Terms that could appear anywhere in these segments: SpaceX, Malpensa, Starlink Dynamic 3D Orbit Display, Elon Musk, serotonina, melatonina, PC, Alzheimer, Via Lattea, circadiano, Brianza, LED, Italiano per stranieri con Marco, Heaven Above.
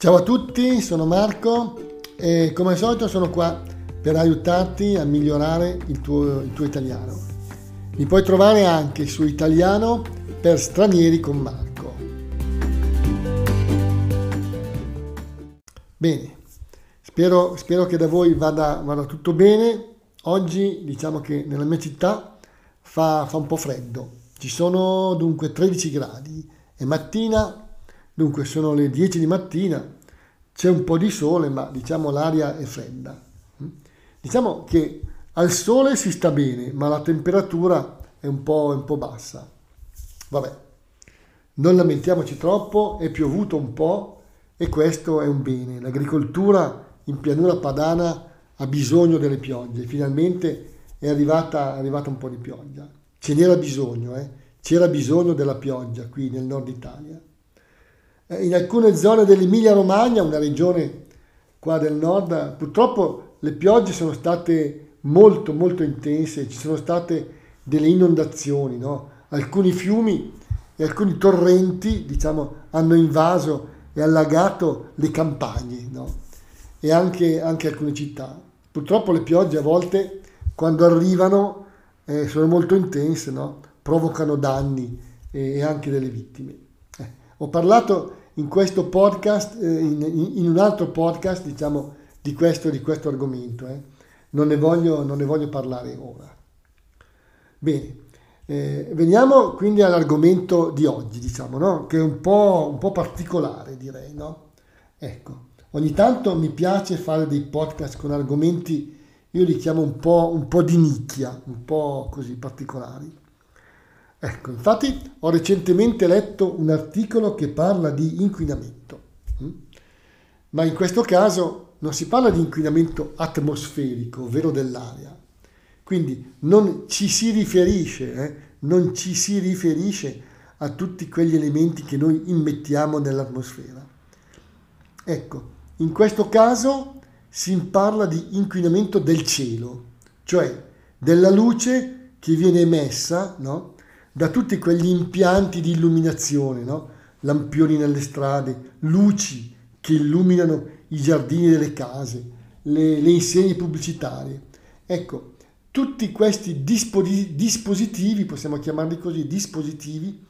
Ciao a tutti, sono Marco e come al solito sono qua per aiutarti a migliorare il tuo italiano. Mi puoi trovare anche su Italiano per stranieri con Marco. Bene, spero che da voi vada tutto bene. Oggi diciamo che nella mia città fa un po' freddo, ci sono dunque 13 gradi e mattina, dunque sono le 10 di mattina, c'è un po' di sole ma diciamo l'aria è fredda. Diciamo che al sole si sta bene ma la temperatura è un po' bassa. Vabbè, non lamentiamoci troppo, è piovuto un po' e questo è un bene. L'agricoltura in pianura padana ha bisogno delle piogge, finalmente è arrivata un po' di pioggia. Ce n'era bisogno, c'era bisogno della pioggia qui nel nord Italia. In alcune zone dell'Emilia-Romagna, una regione qua del nord, purtroppo le piogge sono state molto intense, ci sono state delle inondazioni, no? Alcuni fiumi e alcuni torrenti, diciamo, hanno invaso e allagato le campagne, no? E anche alcune città. Purtroppo le piogge a volte quando arrivano sono molto intense, no? Provocano danni e anche delle vittime. Ho parlato in questo podcast, in un altro podcast, diciamo, di questo argomento. Non ne voglio parlare ora. Bene, veniamo quindi all'argomento di oggi, diciamo, no? Che è un po' particolare, direi, no? Ecco, ogni tanto mi piace fare dei podcast con argomenti, io li chiamo un po' di nicchia, un po' così particolari. Ecco, infatti ho recentemente letto un articolo che parla di inquinamento, ma in questo caso non si parla di inquinamento atmosferico, ovvero dell'aria. Quindi non ci si riferisce a tutti quegli elementi che noi immettiamo nell'atmosfera. Ecco, in questo caso si parla di inquinamento del cielo, cioè della luce che viene emessa, no? Da tutti quegli impianti di illuminazione, no? Lampioni nelle strade, luci che illuminano i giardini delle case, le insegne pubblicitarie. Ecco, tutti questi dispositivi, possiamo chiamarli così, dispositivi,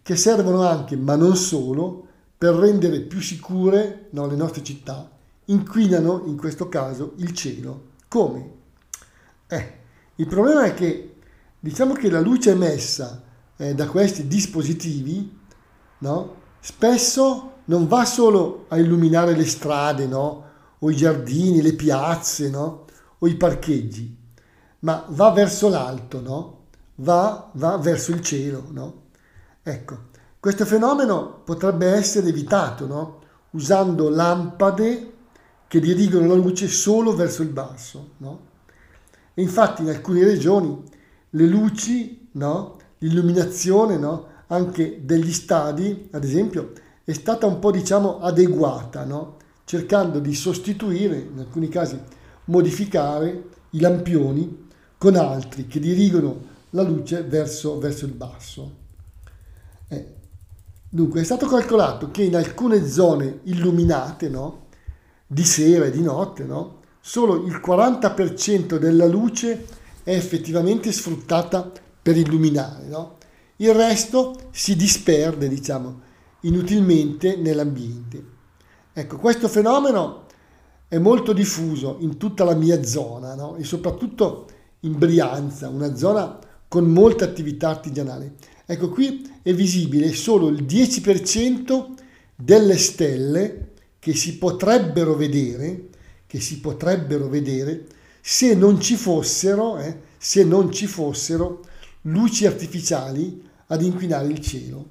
che servono anche, ma non solo, per rendere più sicure, no, le nostre città, inquinano in questo caso il cielo. Come? Il problema è che diciamo che la luce emessa da questi dispositivi, no, spesso non va solo a illuminare le strade, no, o i giardini, le piazze, no, o i parcheggi, ma va verso l'alto, no? Va verso il cielo, no? Ecco, questo fenomeno potrebbe essere evitato, no? Usando lampade che dirigono la luce solo verso il basso, no? E infatti in alcune regioni le luci, no? L'illuminazione, no? Anche degli stadi, ad esempio, è stata un po', diciamo, adeguata, no? Cercando di sostituire, in alcuni casi modificare, i lampioni con altri che dirigono la luce verso il basso. Dunque è stato calcolato che in alcune zone illuminate, no? Di sera e di notte, no? Solo il 40% della luce è effettivamente sfruttata per illuminare, no? Il resto si disperde, diciamo, inutilmente nell'ambiente. Ecco, questo fenomeno è molto diffuso in tutta la mia zona, no? E soprattutto in Brianza, una zona con molta attività artigianale. Ecco, qui è visibile solo il 10% delle stelle che si potrebbero vedere se non ci fossero, luci artificiali ad inquinare il cielo.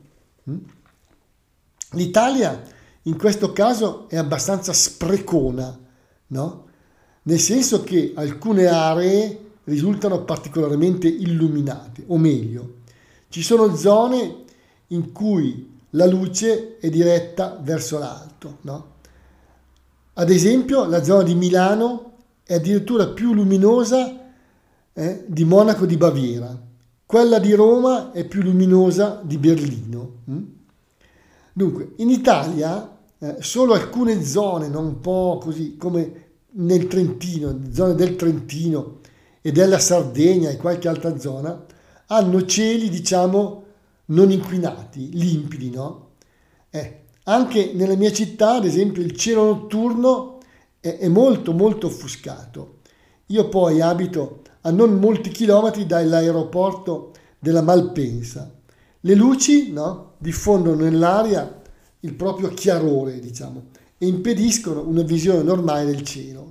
L'Italia in questo caso è abbastanza sprecona, no? Nel senso che alcune aree risultano particolarmente illuminate, o meglio, ci sono zone in cui la luce è diretta verso l'alto, no? Ad esempio la zona di Milano è addirittura più luminosa di Monaco di Baviera, quella di Roma è più luminosa di Berlino. Dunque in Italia solo alcune zone, non può, così come nel Trentino, zone del Trentino e della Sardegna e qualche altra zona, hanno cieli, diciamo, non inquinati, limpidi, no? Anche nella mia città, ad esempio, il cielo notturno è molto, molto offuscato. Io poi abito a non molti chilometri dall'aeroporto della Malpensa. Le luci, no, diffondono nell'aria il proprio chiarore, diciamo, e impediscono una visione normale del cielo.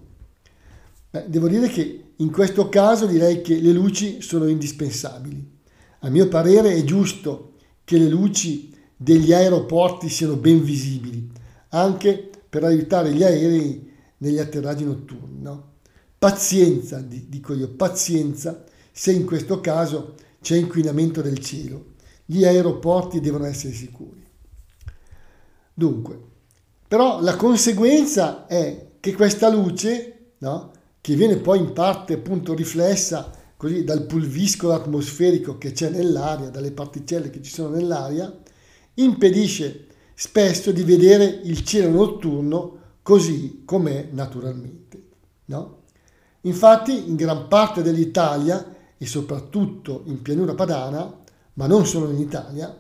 Devo dire che in questo caso direi che le luci sono indispensabili. A mio parere è giusto che le luci degli aeroporti siano ben visibili, anche per aiutare gli aerei negli atterraggi notturni, no? Pazienza, dico io, pazienza se in questo caso c'è inquinamento del cielo. Gli aeroporti devono essere sicuri. Dunque, però la conseguenza è che questa luce, no, che viene poi in parte appunto riflessa così dal pulviscolo atmosferico che c'è nell'aria, dalle particelle che ci sono nell'aria, impedisce spesso di vedere il cielo notturno così com'è naturalmente, no? Infatti in gran parte dell'Italia e soprattutto in pianura padana, ma non solo in Italia,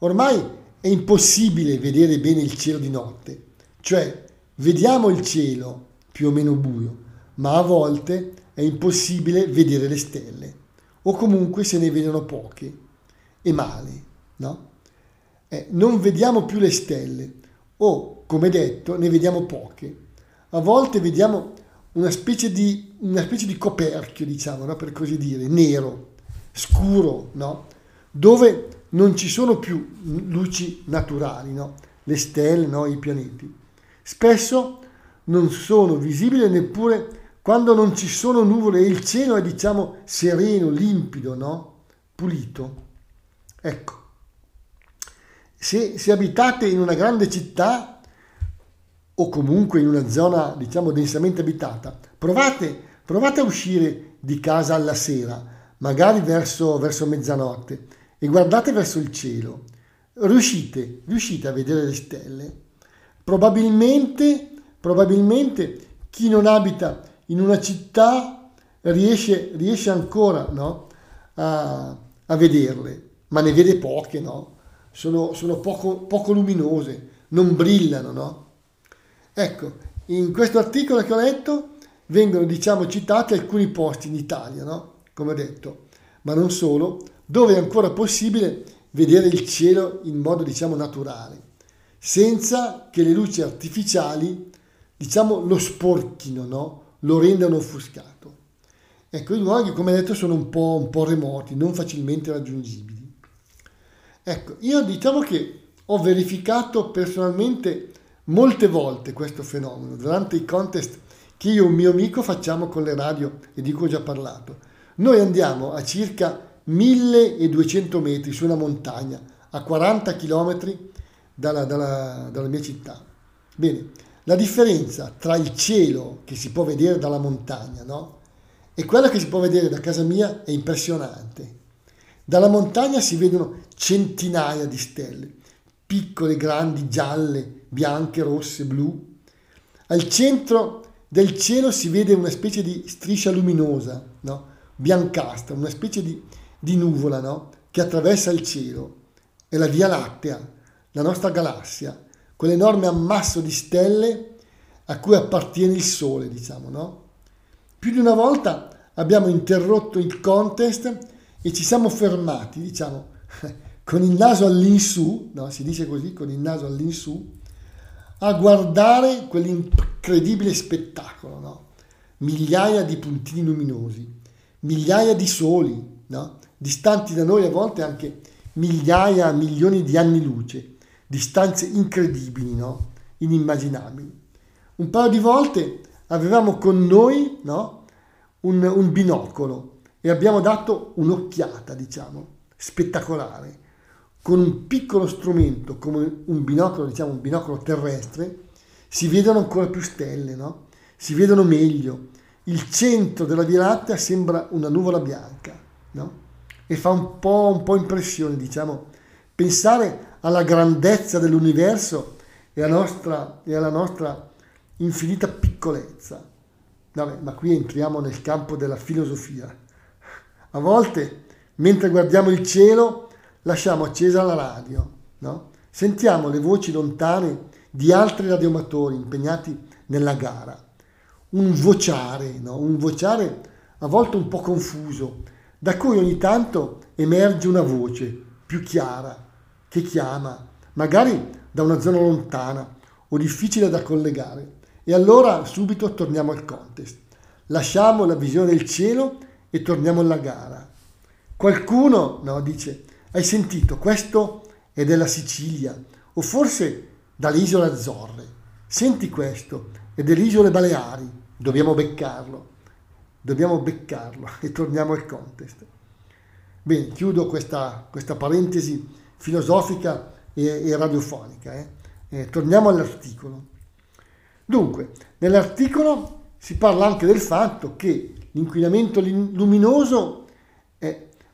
ormai è impossibile vedere bene il cielo di notte, cioè vediamo il cielo più o meno buio, ma a volte è impossibile vedere le stelle, o comunque se ne vedono poche e male, no? Non vediamo più le stelle, o come detto ne vediamo poche, a volte vediamo una specie di coperchio, diciamo, no? Per così dire, nero, scuro, no? Dove non ci sono più luci naturali, no? Le stelle, no? I pianeti. Spesso non sono visibili neppure quando non ci sono nuvole e il cielo è, diciamo, sereno, limpido, no? Pulito. Ecco, se abitate in una grande città o comunque in una zona, diciamo, densamente abitata, provate a uscire di casa alla sera, magari verso mezzanotte, e guardate verso il cielo. Riuscite a vedere le stelle. Probabilmente chi non abita in una città riesce ancora, no, a vederle, ma ne vede poche, no? Sono poco luminose, non brillano, no? Ecco, in questo articolo che ho letto vengono, diciamo, citati alcuni posti in Italia, no? Come ho detto, ma non solo, dove è ancora possibile vedere il cielo in modo, diciamo, naturale, senza che le luci artificiali, diciamo, lo sporchino, no? Lo rendano offuscato. Ecco, i luoghi, come detto, sono un po' remoti, non facilmente raggiungibili. Ecco, io diciamo che ho verificato personalmente molte volte questo fenomeno durante i contest che io e un mio amico facciamo con le radio e di cui ho già parlato. Noi andiamo a circa 1200 metri su una montagna, a 40 km dalla mia città. Bene, la differenza tra il cielo che si può vedere dalla montagna, no, e quello che si può vedere da casa mia è impressionante. Dalla montagna si vedono centinaia di stelle, piccole, grandi, gialle, bianche, rosse, blu. Al centro del cielo si vede una specie di striscia luminosa, no? Biancastra, una specie di nuvola, no? Che attraversa il cielo. È la Via Lattea, la nostra galassia, quell'enorme ammasso di stelle a cui appartiene il Sole, diciamo, no? Più di una volta abbiamo interrotto il contest e ci siamo fermati, diciamo, con il naso all'insù, no? Si dice così, con il naso all'insù, a guardare quell'incredibile spettacolo, no? Migliaia di puntini luminosi, migliaia di soli, no? Distanti da noi a volte anche migliaia, milioni di anni luce, distanze incredibili, no? Inimmaginabili. Un paio di volte avevamo con noi, no, un binocolo e abbiamo dato un'occhiata, diciamo, spettacolare, con un piccolo strumento come un binocolo, diciamo un binocolo terrestre, si vedono ancora più stelle, no? Si vedono meglio. Il centro della Via Lattea sembra una nuvola bianca, no? E fa un po' impressione, diciamo, pensare alla grandezza dell'universo e alla nostra infinita piccolezza. Vabbè, ma qui entriamo nel campo della filosofia. A volte, mentre guardiamo il cielo, lasciamo accesa la radio, no? Sentiamo le voci lontane di altri radioamatori impegnati nella gara. Un vociare, no? Un vociare a volte un po' confuso, da cui ogni tanto emerge una voce più chiara che chiama, magari da una zona lontana o difficile da collegare. E allora subito torniamo al contest. Lasciamo la visione del cielo e torniamo alla gara. Qualcuno, no, dice, hai sentito, questo è della Sicilia, o forse dalle isole Azzorre. Senti, questo è delle isole Baleari, dobbiamo beccarlo, e torniamo al contest. Bene, chiudo questa parentesi filosofica e radiofonica. Torniamo all'articolo. Dunque, nell'articolo si parla anche del fatto che l'inquinamento luminoso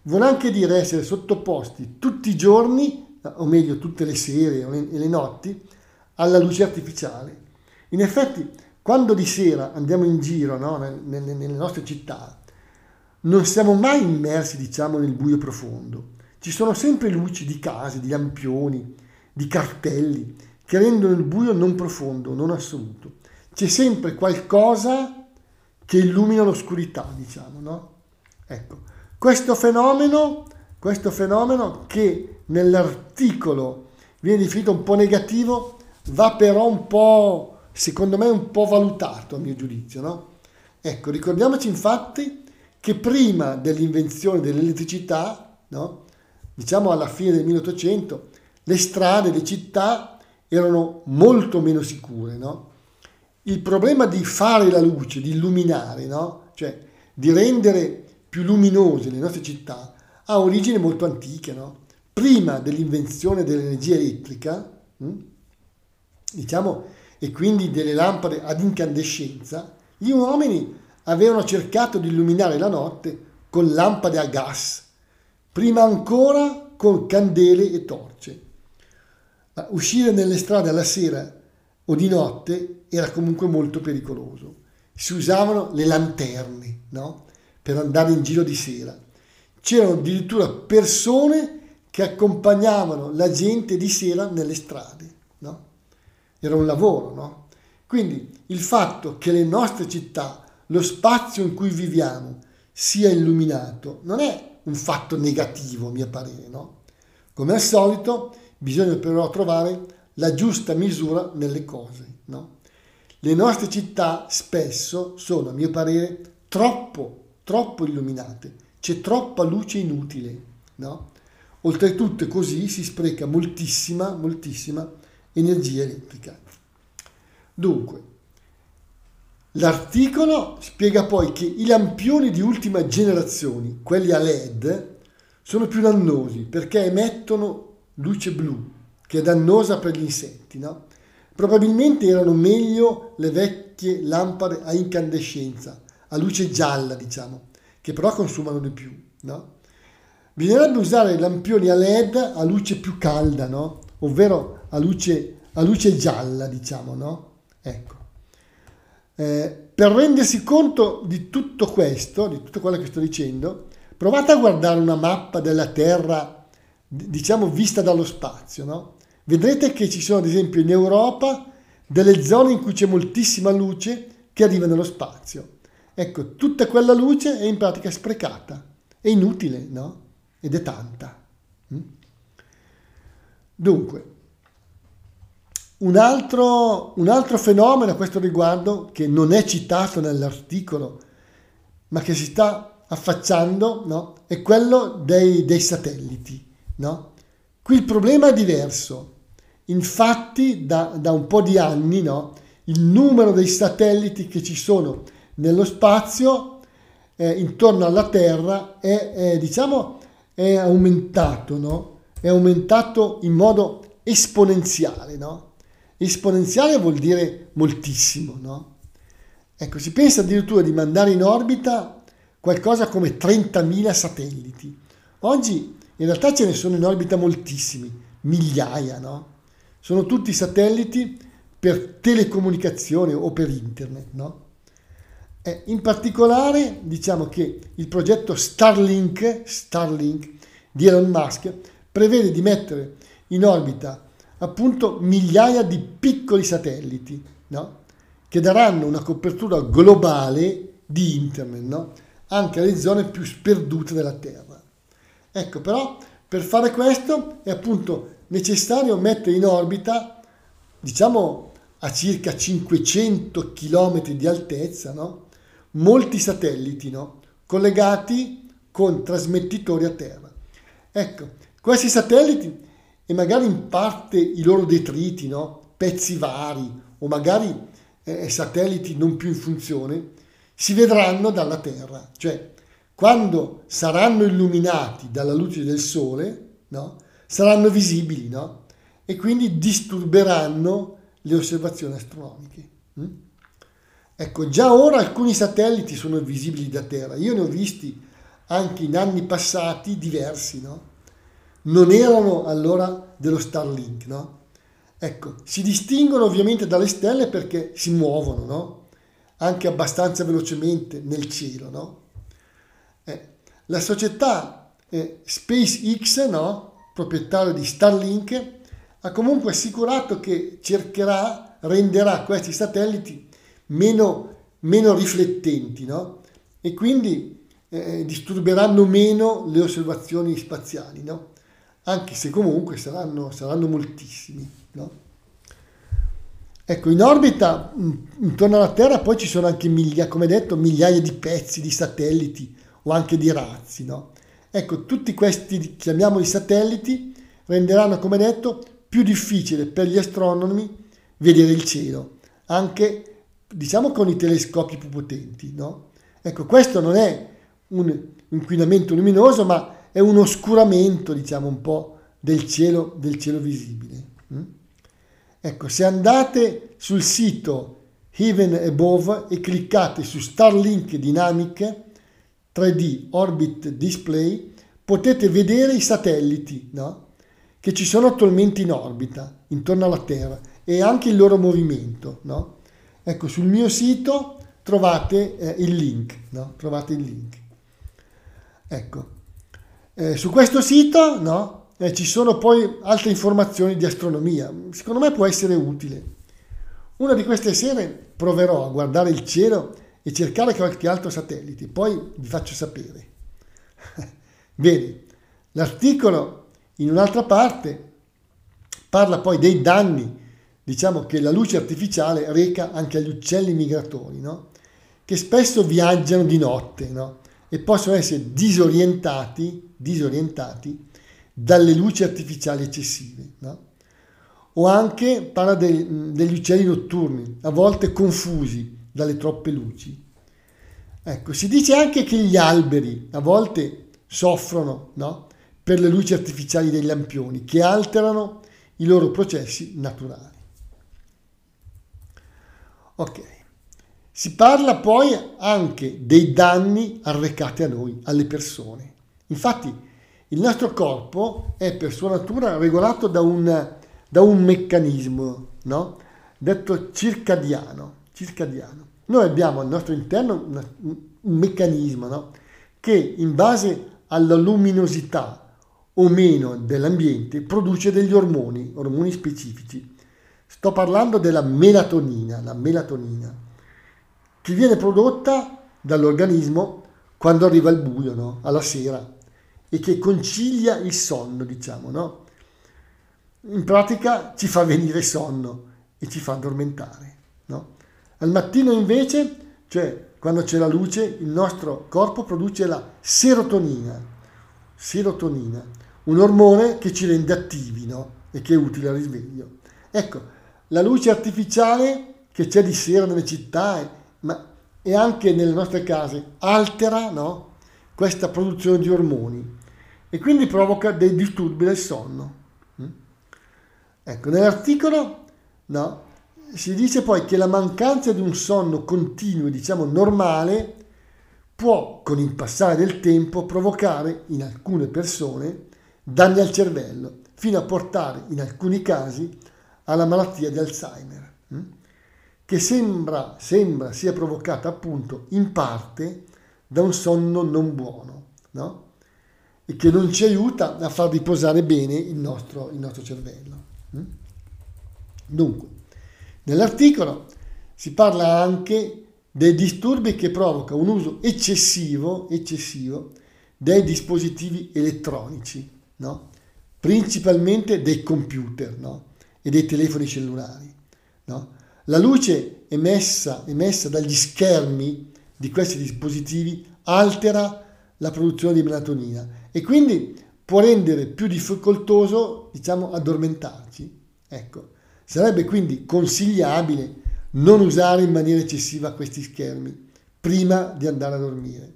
vuol anche dire essere sottoposti tutti i giorni, o meglio tutte le sere e le notti, alla luce artificiale. In effetti, quando di sera andiamo in giro, no, nelle nostre città, non siamo mai immersi, diciamo, nel buio profondo. Ci sono sempre luci di case, di lampioni, di cartelli, che rendono il buio non profondo, non assoluto. C'è sempre qualcosa che illumina l'oscurità, diciamo, no? Ecco, questo fenomeno che nell'articolo viene definito un po' negativo, va però un po', secondo me, un po' valutato, a mio giudizio, no? Ecco, ricordiamoci infatti che prima dell'invenzione dell'elettricità, no? Diciamo alla fine del 1800, le strade, le città erano molto meno sicure, no? Il problema di fare la luce, di illuminare, no? Cioè di rendere più luminose le nostre città, ha origini molto antiche, no? Prima dell'invenzione dell'energia elettrica, diciamo, e quindi delle lampade ad incandescenza, gli uomini avevano cercato di illuminare la notte con lampade a gas, prima ancora con candele e torce. Ma uscire nelle strade alla sera o di notte era comunque molto pericoloso. Si usavano le lanterne, no? Per andare in giro di sera. C'erano addirittura persone che accompagnavano la gente di sera nelle strade, no? Era un lavoro, no? Quindi il fatto che le nostre città, lo spazio in cui viviamo, sia illuminato non è un fatto negativo, a mio parere, no? Come al solito, bisogna però trovare la giusta misura nelle cose, no? Le nostre città spesso sono, a mio parere, troppo illuminate. C'è troppa luce inutile, no? Oltretutto così si spreca moltissima energia elettrica. Dunque, l'articolo spiega poi che i lampioni di ultima generazione, quelli a LED, sono più dannosi perché emettono luce blu, che è dannosa per gli insetti, no? Probabilmente erano meglio le vecchie lampade a incandescenza, a luce gialla, diciamo, che però consumano di più, no? Bisognerebbe usare lampioni a LED a luce più calda, no? Ovvero a luce gialla, diciamo, no? Ecco. Per rendersi conto di tutto questo, di tutto quello che sto dicendo, provate a guardare una mappa della Terra, diciamo, vista dallo spazio, no? Vedrete che ci sono, ad esempio, in Europa delle zone in cui c'è moltissima luce che arriva dallo spazio. Ecco, tutta quella luce è in pratica sprecata, è inutile, no? Ed è tanta. Dunque, un altro fenomeno a questo riguardo, che non è citato nell'articolo, ma che si sta affacciando, no? È quello dei satelliti. No? Qui il problema è diverso. Infatti da un po' di anni, no, il numero dei satelliti che ci sono nello spazio intorno alla Terra è aumentato, no? È aumentato in modo esponenziale, no? Esponenziale vuol dire moltissimo, no? Ecco, si pensa addirittura di mandare in orbita qualcosa come 30.000 satelliti. Oggi in realtà ce ne sono in orbita moltissimi, migliaia, no? Sono tutti satelliti per telecomunicazione o per internet, no? In particolare diciamo che il progetto Starlink di Elon Musk prevede di mettere in orbita appunto migliaia di piccoli satelliti, no? Che daranno una copertura globale di internet, no? Anche alle zone più sperdute della Terra. Ecco, però per fare questo è appunto necessario mettere in orbita, diciamo a circa 500 km di altezza, no? Molti satelliti, no? Collegati con trasmettitori a terra. Ecco, questi satelliti e magari in parte i loro detriti, no? Pezzi vari o magari satelliti non più in funzione, si vedranno dalla Terra. Cioè, quando saranno illuminati dalla luce del sole, no? Saranno visibili, no? E quindi disturberanno le osservazioni astronomiche. Ecco, già ora alcuni satelliti sono visibili da Terra. Io ne ho visti anche in anni passati diversi, no? Non erano allora dello Starlink, no? Ecco, si distinguono ovviamente dalle stelle perché si muovono, no? Anche abbastanza velocemente nel cielo, no? La società SpaceX, no? Proprietario di Starlink, ha comunque assicurato che renderà questi satelliti meno riflettenti, no? E quindi disturberanno meno le osservazioni spaziali, no? Anche se comunque saranno moltissimi, no? Ecco, in orbita intorno alla Terra poi ci sono anche migliaia di pezzi di satelliti o anche di razzi, no? Ecco, tutti questi, chiamiamoli satelliti, renderanno, come detto, più difficile per gli astronomi vedere il cielo, anche, diciamo, con i telescopi più potenti, no? Ecco, questo non è un inquinamento luminoso, ma è un oscuramento, diciamo, un po' del cielo visibile. Ecco, se andate sul sito Heaven Above e cliccate su Starlink Dynamic 3D Orbit Display, potete vedere i satelliti, no? Che ci sono attualmente in orbita intorno alla Terra e anche il loro movimento, no? Ecco, sul mio sito trovate il link, no? Trovate il link. Ecco, su questo sito, no? Ci sono poi altre informazioni di astronomia. Secondo me può essere utile. Una di queste sere proverò a guardare il cielo e cercare qualche altro satellite, poi vi faccio sapere. Bene, l'articolo in un'altra parte parla poi dei danni, diciamo, che la luce artificiale reca anche agli uccelli migratori, no? Che spesso viaggiano di notte, no? E possono essere disorientati dalle luci artificiali eccessive, no? O anche parla degli uccelli notturni, a volte confusi dalle troppe luci. Ecco, si dice anche che gli alberi a volte soffrono, no? Per le luci artificiali dei lampioni che alterano i loro processi naturali. Ok, si parla poi anche dei danni arrecati a noi, alle persone. Infatti il nostro corpo è per sua natura regolato da un meccanismo, no? Detto circadiano. Noi abbiamo al nostro interno un meccanismo, no? Che in base alla luminosità o meno dell'ambiente produce degli ormoni specifici. Sto parlando della melatonina, che viene prodotta dall'organismo quando arriva il buio, no? Alla sera, e che concilia il sonno, diciamo, no? In pratica ci fa venire sonno e ci fa addormentare, no? Al mattino invece, cioè quando c'è la luce, il nostro corpo produce la serotonina, un ormone che ci rende attivi, no? E che è utile al risveglio. Ecco, la luce artificiale che c'è di sera nelle città e anche nelle nostre case altera, no? Questa produzione di ormoni e quindi provoca dei disturbi del sonno. Ecco, nell'articolo, no? Si dice poi che la mancanza di un sonno continuo, diciamo normale, può con il passare del tempo provocare in alcune persone danni al cervello, fino a portare in alcuni casi alla malattia di Alzheimer, che sembra sia provocata appunto in parte da un sonno non buono, no? E che non ci aiuta a far riposare bene il nostro cervello. Dunque, nell'articolo si parla anche dei disturbi che provoca un uso eccessivo dei dispositivi elettronici, no? Principalmente dei computer, no? E dei telefoni cellulari, no? La luce emessa dagli schermi di questi dispositivi altera la produzione di melatonina e quindi può rendere più difficoltoso, diciamo, addormentarci. Ecco, sarebbe quindi consigliabile non usare in maniera eccessiva questi schermi prima di andare a dormire.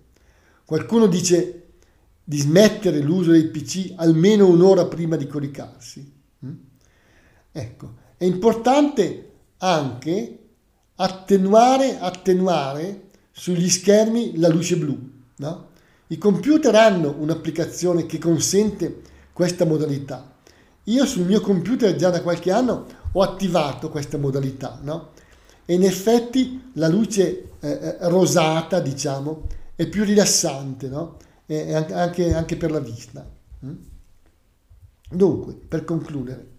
Qualcuno dice di smettere l'uso dei PC almeno un'ora prima di coricarsi. Ecco, è importante anche attenuare sugli schermi la luce blu, no? I computer hanno un'applicazione che consente questa modalità. Io sul mio computer già da qualche anno ho attivato questa modalità, no? E in effetti la luce rosata, diciamo, è più rilassante, no? E anche per la vista. Dunque, per concludere,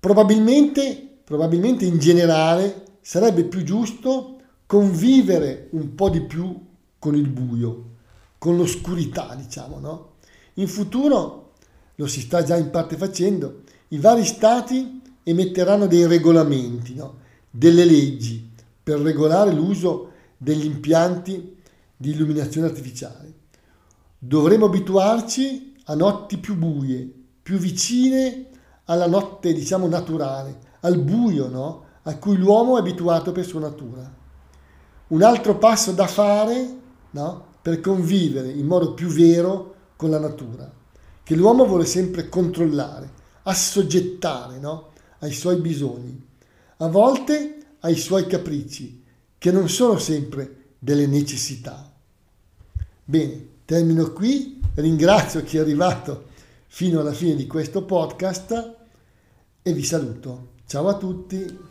probabilmente in generale sarebbe più giusto convivere un po' di più con il buio, con l'oscurità, diciamo, no? In futuro, lo si sta già in parte facendo, i vari stati emetteranno dei regolamenti, no? Delle leggi per regolare l'uso degli impianti di illuminazione artificiale. Dovremo abituarci a notti più buie, più vicine alla notte, diciamo, naturale, al buio, no? A cui l'uomo è abituato per sua natura. Un altro passo da fare, no? Per convivere in modo più vero con la natura, che l'uomo vuole sempre controllare, assoggettare, no? Ai suoi bisogni, a volte ai suoi capricci, che non sono sempre delle necessità. Bene, termino qui, ringrazio chi è arrivato fino alla fine di questo podcast e vi saluto. Ciao a tutti!